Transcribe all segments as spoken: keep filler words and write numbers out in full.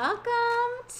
Welcome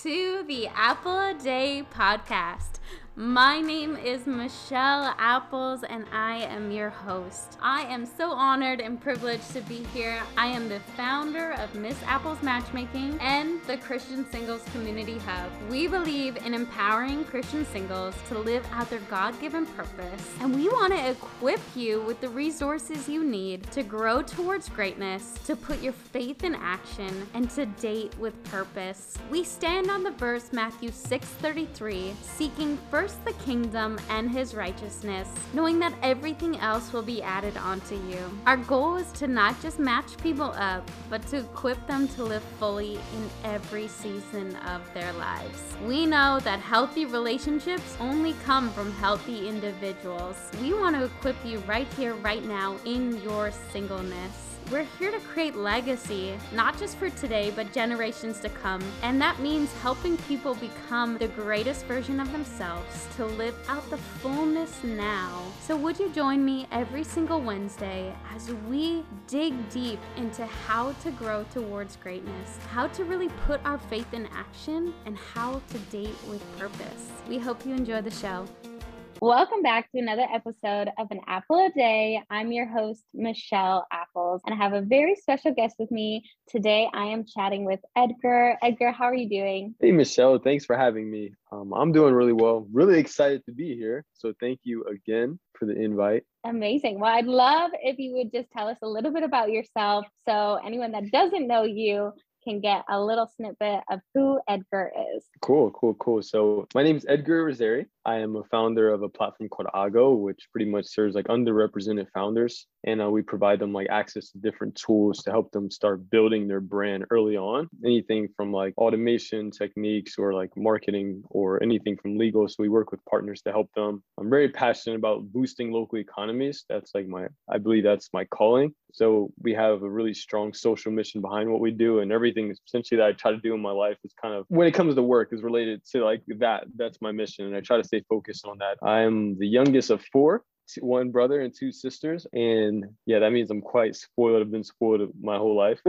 to the Apple A Day podcast. My name is Michelle Apples and I am your host. I am so honored and privileged to be here. I am the founder of Miss Apples Matchmaking and the Christian Singles Community Hub. We believe in empowering Christian singles to live out their God-given purpose, and we want to equip you with the resources you need to grow towards greatness, to put your faith in action, and to date with purpose. We stand on the verse Matthew six thirty-three, seeking first the kingdom and his righteousness, knowing that everything else will be added onto you. Our goal is to not just match people up, but to equip them to live fully in every season of their lives. We know that healthy relationships only come from healthy individuals. We want to equip you right here, right now, in your singleness. We're here to create legacy, not just for today, but generations to come. And that means helping people become the greatest version of themselves, to live out the fullness now. So would you join me every single Wednesday as we dig deep into how to grow towards greatness, how to really put our faith in action, and how to date with purpose. We hope you enjoy the show. Welcome back to another episode of An Apple a Day. I'm your host, Michelle Apples, and I have a very special guest with me. Today, I am chatting with Edgar. Edgar, how are you doing? Hey, Michelle. Thanks for having me. Um, I'm doing really well. Really excited to be here. So thank you again for the invite. Amazing. Well, I'd love if you would just tell us a little bit about yourself, so anyone that doesn't know you can get a little snippet of who Edgar is. Cool, cool, cool. So my name is Edgar Rosario. I am a founder of a platform called Ago, which pretty much serves like underrepresented founders. And uh, we provide them like access to different tools to help them start building their brand early on. Anything from like automation techniques or like marketing or anything from legal. So we work with partners to help them. I'm very passionate about boosting local economies. That's like my, I believe that's my calling. So we have a really strong social mission behind what we do, and everything essentially that I try to do in my life is kind of, when it comes to work, is related to like that. That's my mission, and I try to stay focused on that. I am the youngest of four, two, one brother and two sisters, and yeah, that means I'm quite spoiled. I've been spoiled my whole life,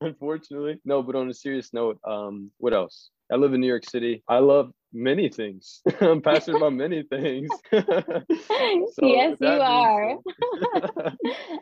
unfortunately. No, but on a serious note, um, what else? I live in New York City. I love many things. I'm passionate about many things. So yes, you are.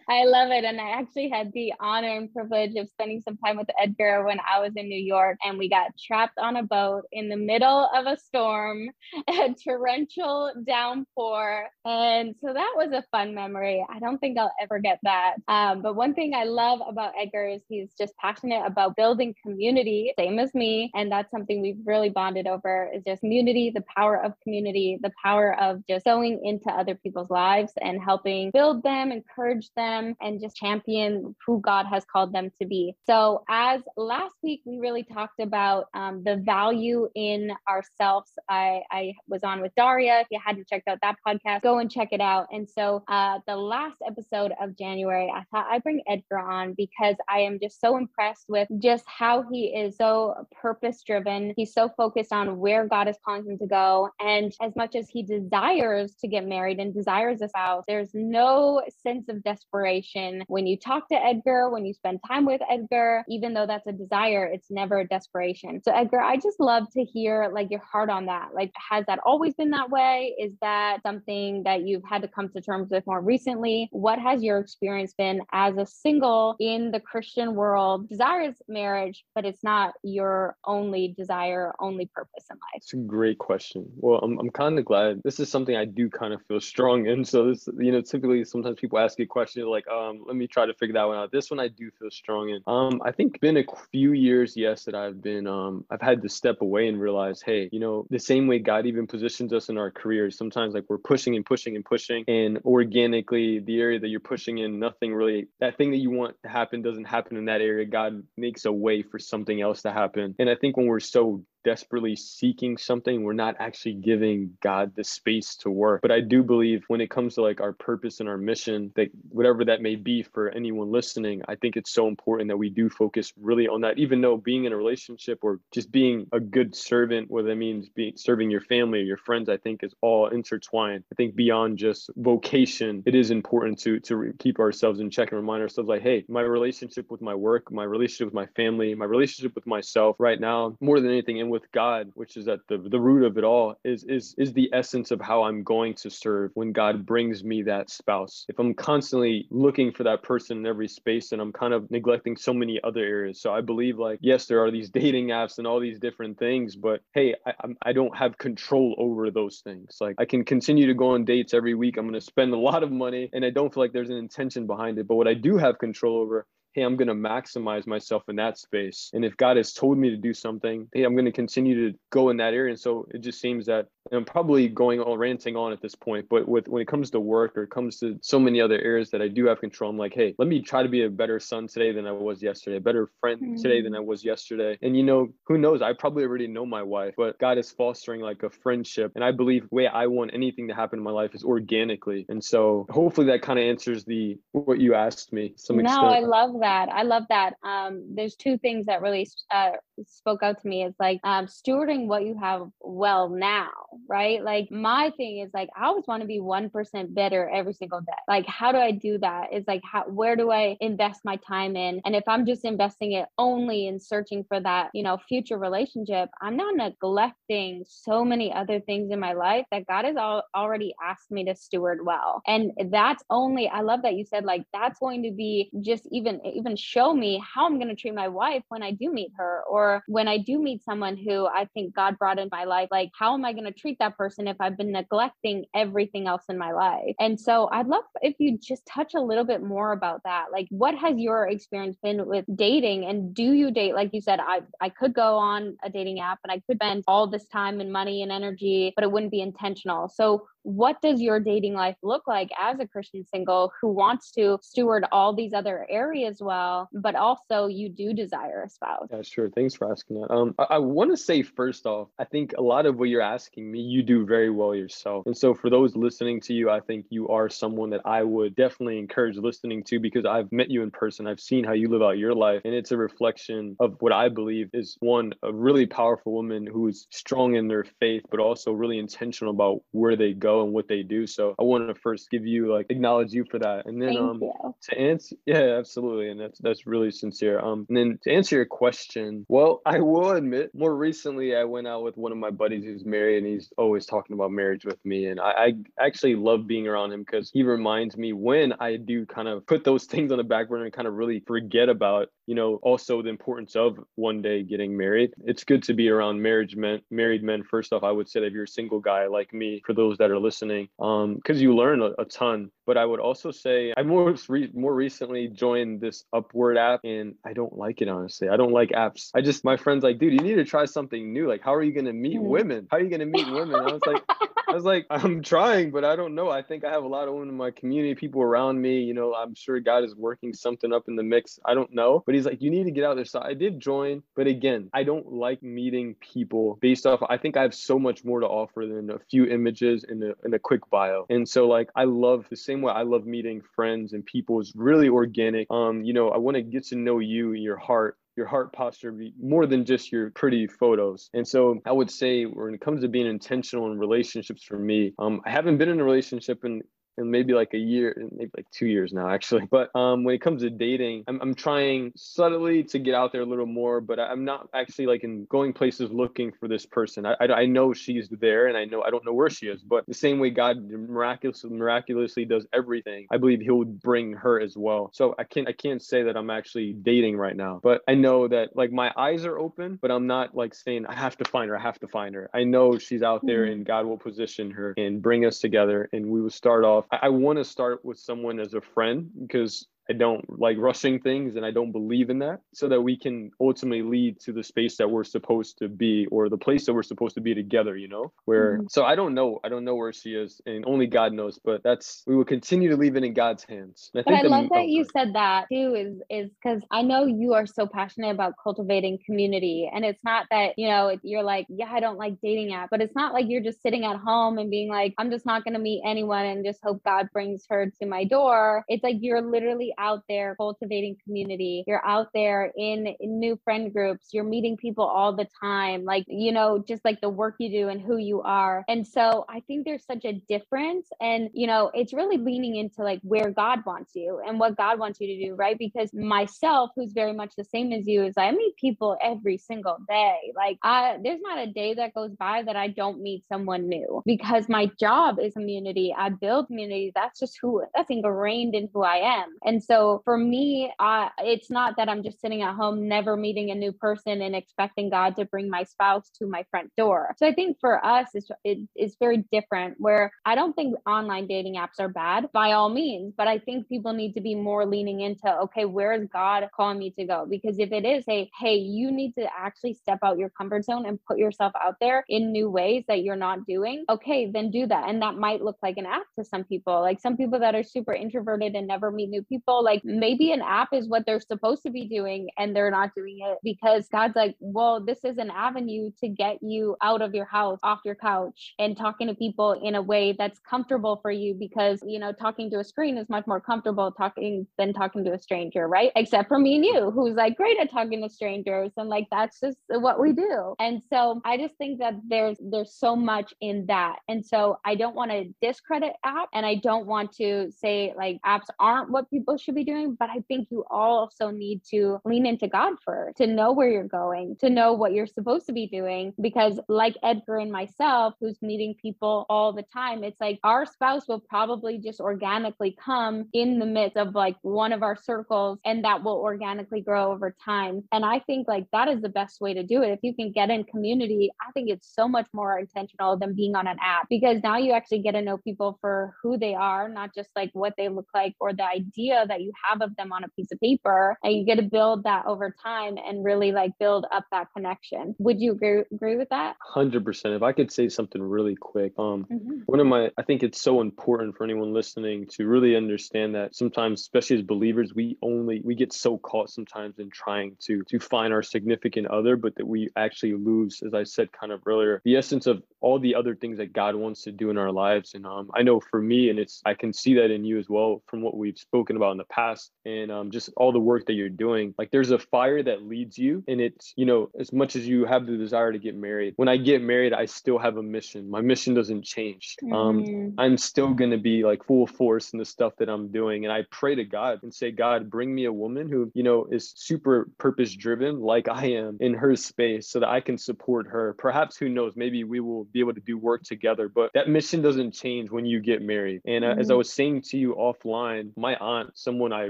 I love it. And I actually had the honor and privilege of spending some time with Edgar when I was in New York, and we got trapped on a boat in the middle of a storm, a torrential downpour. And so that was a fun memory. I don't think I'll ever get that. Um, but one thing I love about Edgar is he's just passionate about building community, same as me. And that's something we've really bonded over, is just community, the power of community, the power of just going into other people's lives and helping build them, encourage them, and just champion who God has called them to be. So as last week, we really talked about um, the value in ourselves. I, I was on with Daria. If you hadn't checked out that podcast, go and check it out. And so uh, the last episode of January, I thought I'd bring Edgar on because I am just so impressed with just how he is so purpose-driven. He's so focused on where God is calling him to go. And as much as he desires to get married and desires a spouse, there's no sense of desperation. When you talk to Edgar, when you spend time with Edgar, even though that's a desire, it's never a desperation. So Edgar, I just love to hear like your heart on that. Like, has that always been that way? Is that something that you've had to come to terms with more recently? What has your experience been as a single in the Christian world? Desires marriage, but it's not your only desire, only purpose in life. It's a great question. Well, I'm I'm kind of glad. This is something I do kind of feel strong in. So this, you know, typically sometimes people ask you a question like, um, let me try to figure that one out. This one I do feel strong in. Um, I think been a few years, yes, that I've been, um, I've had to step away and realize, hey, you know, the same way God even positions us in our careers, sometimes like we're pushing and pushing and pushing, and organically the area that you're pushing in, nothing really, that thing that you want to happen doesn't happen in that area. God makes a way for something else to happen. And I think when we're so desperately seeking something, we're not actually giving God the space to work. But I do believe when it comes to like our purpose and our mission, that whatever that may be for anyone listening, I think it's so important that we do focus really on that, even though being in a relationship or just being a good servant, what that means being serving your family or your friends, I think is all intertwined. I think beyond just vocation, it is important to, to keep ourselves in check and remind ourselves like, hey, my relationship with my work, my relationship with my family, my relationship with myself right now, more than anything, and with God, which is at the, the root of it all, is, is, is the essence of how I'm going to serve when God brings me that spouse. If I'm constantly looking for that person in every space, and I'm kind of neglecting so many other areas. So I believe like, yes, there are these dating apps and all these different things, but hey, I, I don't have control over those things. Like I can continue to go on dates every week. I'm going to spend a lot of money and I don't feel like there's an intention behind it. But what I do have control over, hey, I'm going to maximize myself in that space. And if God has told me to do something, hey, I'm going to continue to go in that area. And so it just seems that, and I'm probably going all ranting on at this point, but with when it comes to work or it comes to so many other areas that I do have control, I'm like, hey, let me try to be a better son today than I was yesterday, a better friend mm-hmm. today than I was yesterday. And, you know, who knows? I probably already know my wife, but God is fostering like a friendship. And I believe the way I want anything to happen in my life is organically. And so hopefully that kind of answers the what you asked me to some extent. No, I love that. that. I love that. Um, there's two things that really uh, spoke out to me. It's like um, stewarding what you have well now, right? Like my thing is like, I always want to be one percent better every single day. Like, how do I do that? It's like, how, where do I invest my time in? And if I'm just investing it only in searching for that, you know, future relationship, I'm not neglecting so many other things in my life that God has al- already asked me to steward well. And that's only, I love that you said like, that's going to be just even even show me how I'm going to treat my wife when I do meet her, or when I do meet someone who I think God brought in my life, like, how am I going to treat that person if I've been neglecting everything else in my life? And so I'd love if you just touch a little bit more about that. Like, what has your experience been with dating, and do you date? Like you said, I, I could go on a dating app and I could spend all this time and money and energy, but it wouldn't be intentional. So what does your dating life look like as a Christian single who wants to steward all these other areas well, but also you do desire a spouse? Yeah, sure. Thanks for asking that. Um, I, I want to say, first off, I think a lot of what you're asking me, you do very well yourself. And so for those listening to you, I think you are someone that I would definitely encourage listening to, because I've met you in person. I've seen how you live out your life. And it's a reflection of what I believe is, one, a really powerful woman who is strong in their faith, but also really intentional about where they go and what they do. So I want to first give you like acknowledge you for that, and then Thank um you. to answer, yeah, absolutely, and that's that's really sincere. Um, and then to answer your question, well, I will admit, more recently I went out with one of my buddies who's married, and he's always talking about marriage with me, and I, I actually love being around him because he reminds me when I do kind of put those things on the back burner and kind of really forget about, you know, also the importance of one day getting married. It's good to be around marriage men, married men. First off, I would say that if you're a single guy like me, for those that are listening, um, because you learn a, a ton. But I would also say I more, re- more recently joined this Upward app, and I don't like it, honestly. I don't like apps. I just, my friend's like, dude, you need to try something new. Like, how are you going to meet women? How are you going to meet women? And I was like, I was like, I'm trying, but I don't know. I think I have a lot of women in my community, people around me, you know, I'm sure God is working something up in the mix. I don't know. But he's like, you need to get out there. So I did join. But again, I don't like meeting people based off, I think I have so much more to offer than a few images and a, and a quick bio. And so like, I love the same way I love meeting friends and people is really organic. Um, you know, I want to get to know you and your heart. Your heart posture be more than just your pretty photos. And so I would say when it comes to being intentional in relationships for me, um, I haven't been in a relationship in and maybe like a year, maybe like two years now, actually. But um, when it comes to dating, I'm, I'm trying subtly to get out there a little more, but I'm not actually like in going places looking for this person. I, I, I know she's there, and I know I don't know where she is, but the same way God miraculously, miraculously does everything, I believe He'll bring her as well. So I can't I can't say that I'm actually dating right now, but I know that like my eyes are open, but I'm not like saying I have to find her. I have to find her. I know she's out there, and God will position her and bring us together, and we will start off. I want to start with someone as a friend because I don't like rushing things, and I don't believe in that, so that we can ultimately lead to the space that we're supposed to be, or the place that we're supposed to be together, you know, where, mm-hmm. so I don't know, I don't know where she is, and only God knows, but that's, we will continue to leave it in God's hands. I but I love that you said that too, is, is because I know you are so passionate about cultivating community, and it's not that, you know, you're like, yeah, I don't like dating apps, but it's not like you're just sitting at home and being like, I'm just not going to meet anyone and just hope God brings her to my door. It's like, you're literally out there cultivating community. You're out there in, in new friend groups. You're meeting people all the time. Like, you know, just like the work you do and who you are. And so I think there's such a difference. And, you know, it's really leaning into like where God wants you and what God wants you to do, right? Because myself, who's very much the same as you, is I meet people every single day. Like I, there's not a day that goes by that I don't meet someone new, because my job is community. I build community. That's just who, that's ingrained in who I am. And so for me, uh, it's not that I'm just sitting at home, never meeting a new person and expecting God to bring my spouse to my front door. So I think for us, it's, it, it's very different, where I don't think online dating apps are bad by all means, but I think people need to be more leaning into, okay, where is God calling me to go? Because if it is a, hey, you need to actually step out your comfort zone and put yourself out there in new ways that you're not doing, okay, then do that. And that might look like an app to some people, like some people that are super introverted and never meet new people. Like maybe an app is what they're supposed to be doing and they're not doing it because God's like, well, this is an avenue to get you out of your house, off your couch, and talking to people in a way that's comfortable for you, because, you know, talking to a screen is much more comfortable talking than talking to a stranger, right? Except for me and you, who's like great at talking to strangers, and like that's just what we do. And so I just think that there's there's so much in that. And so I don't want to discredit app, and I don't want to say like apps aren't what people should be doing, but I think you also need to lean into God for, to know where you're going, to know what you're supposed to be doing. Because like Edgar and myself, who's meeting people all the time, it's like our spouse will probably just organically come in the midst of like one of our circles, and that will organically grow over time. And I think like that is the best way to do it. If you can get in community, I think it's so much more intentional than being on an app, because now you actually get to know people for who they are, not just like what they look like or the idea that you have of them on a piece of paper, and you get to build that over time and really like build up that connection. Would you agree, agree with that? one hundred percent. If I could say something really quick, um, mm-hmm. one of my, I think it's so important for anyone listening to really understand that sometimes, especially as believers, we only, we get so caught sometimes in trying to, to find our significant other, but that we actually lose, as I said kind of earlier, the essence of all the other things that God wants to do in our lives. And um, I know for me, and it's, I can see that in you as well, from what we've spoken about in the past, and um, just all the work that you're doing, like there's a fire that leads you. And it's, you know, as much as you have the desire to get married, when I get married, I still have a mission. My mission doesn't change. Um, mm. I'm still going to be like full force in the stuff that I'm doing. And I pray to God and say, God, bring me a woman who, you know, is super purpose driven, like I am in her space, so that I can support her. Perhaps, who knows, maybe we will be able to do work together, but that mission doesn't change when you get married. And uh, mm. as I was saying to you offline, my aunt, someone I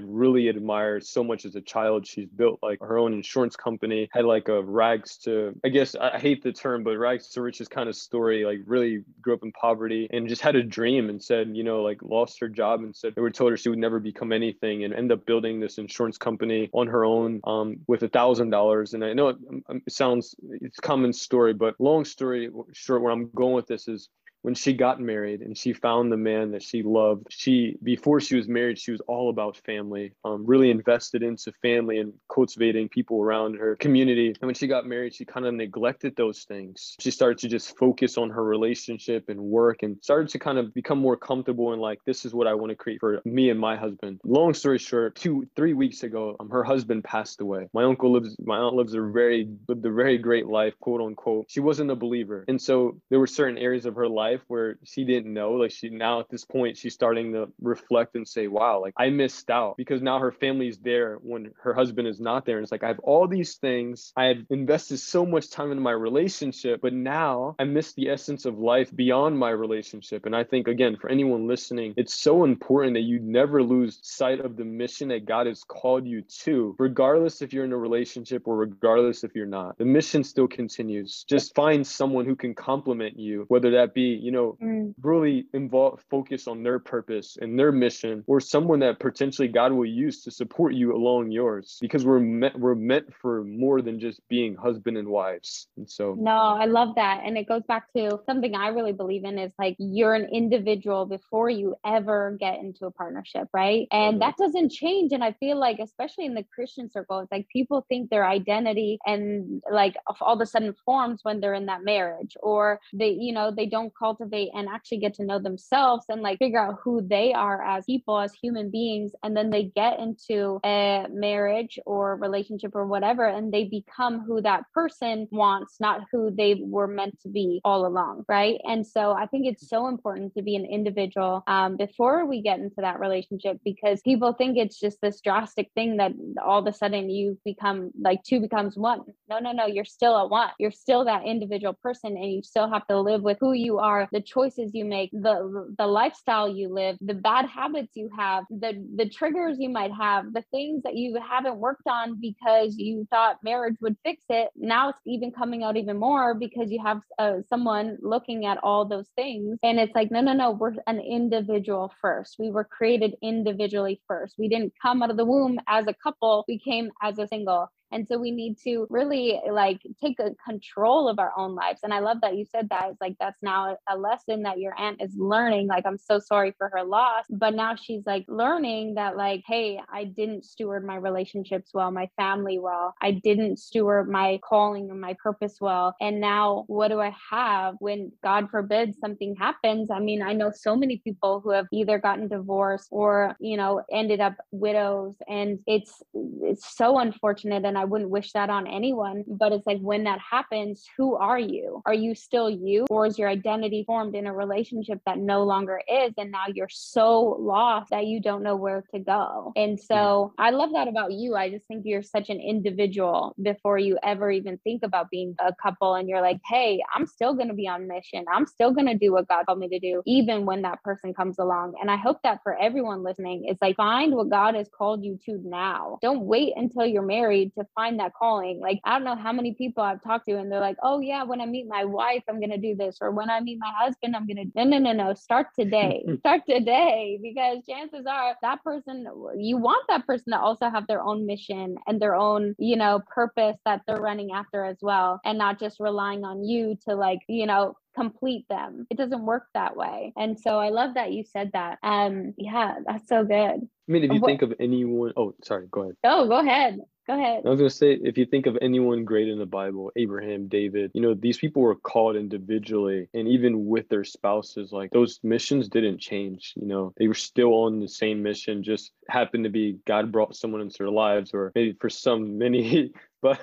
really admired so much as a child, she's built like her own insurance company, had like a rags to, I guess I hate the term, but rags to riches kind of story, like really grew up in poverty and just had a dream, and said, you know, like lost her job, and said, they were told her she would never become anything, and end up building this insurance company on her own um, with a thousand dollars. And I know it, it sounds, it's a common story, but long story short, where I'm going with this is, when she got married and she found the man that she loved, she, before she was married, she was all about family, um, really invested into family and cultivating people around her community. And when she got married, she kind of neglected those things. She started to just focus on her relationship and work, and started to kind of become more comfortable and like, this is what I want to create for me and my husband. Long story short, two, three weeks ago, um, her husband passed away. My uncle lives, my aunt lives a very, lived a very great life, quote unquote. She wasn't a believer. And so there were certain areas of her life where she didn't know, like she now at this point, she's starting to reflect and say, wow, like I missed out, because now her family's there when her husband is not there. And it's like, I have all these things. I had invested so much time into my relationship, but now I miss the essence of life beyond my relationship. And I think, again, for anyone listening, it's so important that you never lose sight of the mission that God has called you to, regardless if you're in a relationship or regardless if you're not. The mission still continues. Just find someone who can complement you, whether that be, you know, mm. really involve, focus on their purpose and their mission, or someone that potentially God will use to support you along yours, because we're meant, we're meant for more than just being husband and wives. And so, no, I love that. And it goes back to something I really believe in is like, you're an individual before you ever get into a partnership, right? And that doesn't change. And I feel like, especially in the Christian circle, it's like people think their identity and like all of a sudden forms when they're in that marriage, or they, you know, they don't cultivate and actually get to know themselves and like figure out who they are as people, as human beings. And then they get into a marriage or relationship or whatever, and they become who that person wants, not who they were meant to be all along, right? And so I think it's so important to be an individual um, before we get into that relationship, because people think it's just this drastic thing that all of a sudden you become like two becomes one. No, no, no. You're still a one. You're still that individual person, and you still have to live with who you are, the choices you make, the the lifestyle you live, the bad habits you have, the, the triggers you might have, the things that you haven't worked on because you thought marriage would fix it. Now it's even coming out even more because you have uh, someone looking at all those things. And it's like, no, no, no, we're an individual first. We were created individually first. We didn't come out of the womb as a couple. We came as a single. And so we need to really like take a control of our own lives. And I love that you said that. It's like, that's now a lesson that your aunt is learning. Like, I'm so sorry for her loss, but now she's like learning that like, hey, I didn't steward my relationships well, my family well. I didn't steward my calling and my purpose well. And now what do I have when, God forbid, something happens? I mean, I know so many people who have either gotten divorced or, you know, ended up widows, and it's, it's so unfortunate. And I I wouldn't wish that on anyone, but it's like, when that happens, who are you? Are you still you, or is your identity formed in a relationship that no longer is? And now you're so lost that you don't know where to go. And so I love that about you. I just think you're such an individual before you ever even think about being a couple. And you're like, hey, I'm still going to be on mission. I'm still going to do what God called me to do, even when that person comes along. And I hope that for everyone listening, it's like, find what God has called you to now. Don't wait until you're married to find that calling. Like, I don't know how many people I've talked to and they're like, oh yeah, when I meet my wife, I'm going to do this. Or when I meet my husband, I'm going to, no, no, no, no. Start today. Start today, because chances are that person, you want that person to also have their own mission and their own, you know, purpose that they're running after as well. And not just relying on you to like, you know, complete them. It doesn't work that way. And so I love that you said that. Um, yeah, that's so good. I mean, if you what, think of anyone, oh, sorry, go ahead. Oh, go ahead. Go ahead. I was going to say, if you think of anyone great in the Bible, Abraham, David, you know, these people were called individually, and even with their spouses, like those missions didn't change. You know, they were still on the same mission, just happened to be God brought someone into their lives, or maybe for some, many, but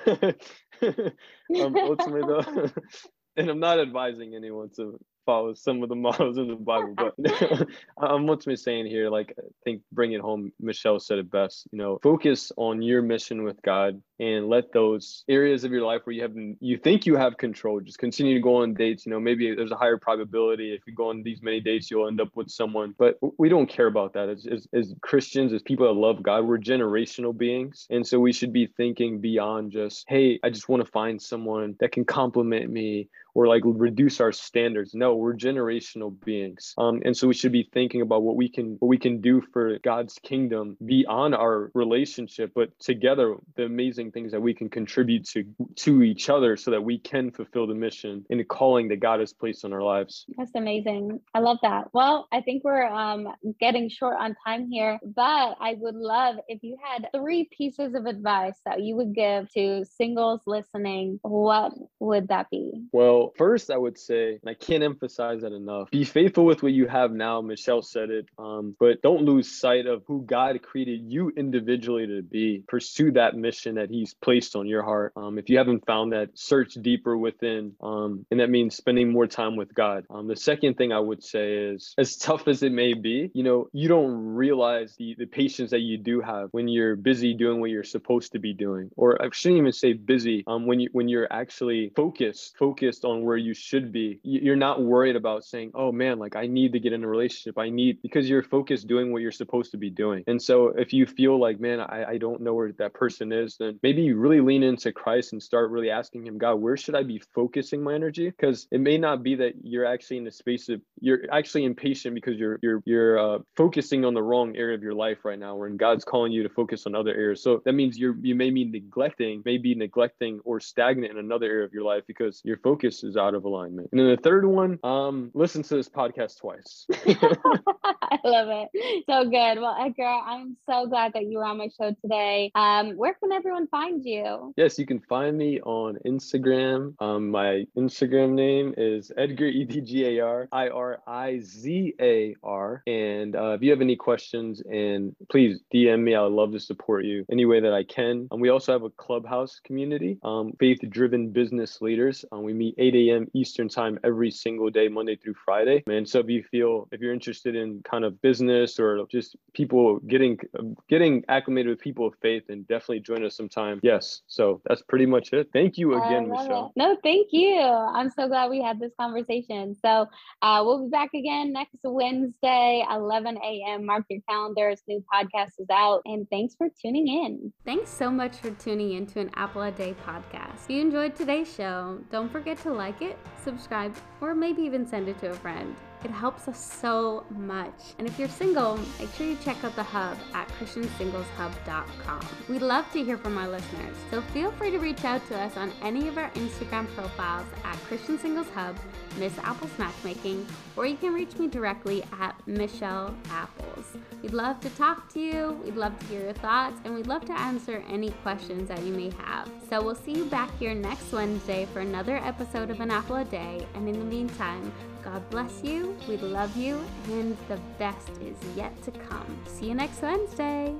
um, ultimately though, and I'm not advising anyone to follow some of the models in the Bible, but I'm ultimately saying here, like, I think bring it home, Michelle said it best, you know, focus on your mission with God, and let those areas of your life where you have, you think you have control, just continue to go on dates. You know, maybe there's a higher probability if you go on these many dates, you'll end up with someone, but we don't care about that. As, as, as Christians, as people that love God, we're generational beings. And so we should be thinking beyond just, hey, I just want to find someone that can compliment me, or like reduce our standards. No, we're generational beings. Um, and so we should be thinking about what we can what we can do for God's kingdom beyond our relationship, but together, the amazing things that we can contribute to to each other so that we can fulfill the mission and the calling that God has placed on our lives. That's amazing. I love that. Well, I think we're um, getting short on time here, but I would love if you had three pieces of advice that you would give to singles listening, what would that be? Well, first, I would say, and I can't emphasize that enough, be faithful with what you have now. Michelle said it, um, but don't lose sight of who God created you individually to be. Pursue that mission that he's placed on your heart. Um, if you haven't found that, search deeper within, um, and that means spending more time with God. Um, the second thing I would say is, as tough as it may be, you know, you don't realize the, the patience that you do have when you're busy doing what you're supposed to be doing, or I shouldn't even say busy, um, when, you, when you're actually focused, focused on on where you should be. You're not worried about saying, oh man, like I need to get in a relationship. I need, because you're focused doing what you're supposed to be doing. And so if you feel like, man, I, I don't know where that person is, then maybe you really lean into Christ and start really asking him, God, where should I be focusing my energy? Because it may not be that you're actually in the space of, you're actually impatient because you're, you're, you're uh, focusing on the wrong area of your life right now, when God's calling you to focus on other areas. So that means you're, you may be neglecting, may be neglecting or stagnant in another area of your life because your focus is out of alignment. And then the third one, um, listen to this podcast twice. I love it. So good. Well, Edgar, I'm so glad that you were on my show today. Um, where can everyone find you? Yes, you can find me on Instagram. Um, my Instagram name is Edgar, E D G A R I R I Z A R. And uh, if you have any questions, and please D M me. I would love to support you any way that I can. And we also have a Clubhouse community, um, faith-driven business leaders. Um, we meet eight a.m. Eastern time every single day, Monday through Friday. And so if you feel, if you're interested in kind of business or just people getting, getting acclimated with people of faith, then definitely join us sometime. Yes. So that's pretty much it. Thank you again, Michelle. It. No, thank you. I'm so glad we had this conversation. So uh, we'll be back again next Wednesday, eleven a.m. Mark your calendars. New podcast is out. And thanks for tuning in. Thanks so much for tuning in to an Apple a Day podcast. If you enjoyed today's show, don't forget to like it, subscribe, or maybe even send it to a friend. It helps us so much. And if you're single, make sure you check out the hub at christian singles hub dot com. We love to hear from our listeners, so feel free to reach out to us on any of our Instagram profiles at Christian Singles Hub, Miss Apples Matchmaking, or you can reach me directly at Michelle Apples. We'd love to talk to you, we'd love to hear your thoughts, and we'd love to answer any questions that you may have. So we'll see you back here next Wednesday for another episode of An Apple a Day, and in the meantime, God bless you, we love you, and the best is yet to come. See you next Wednesday.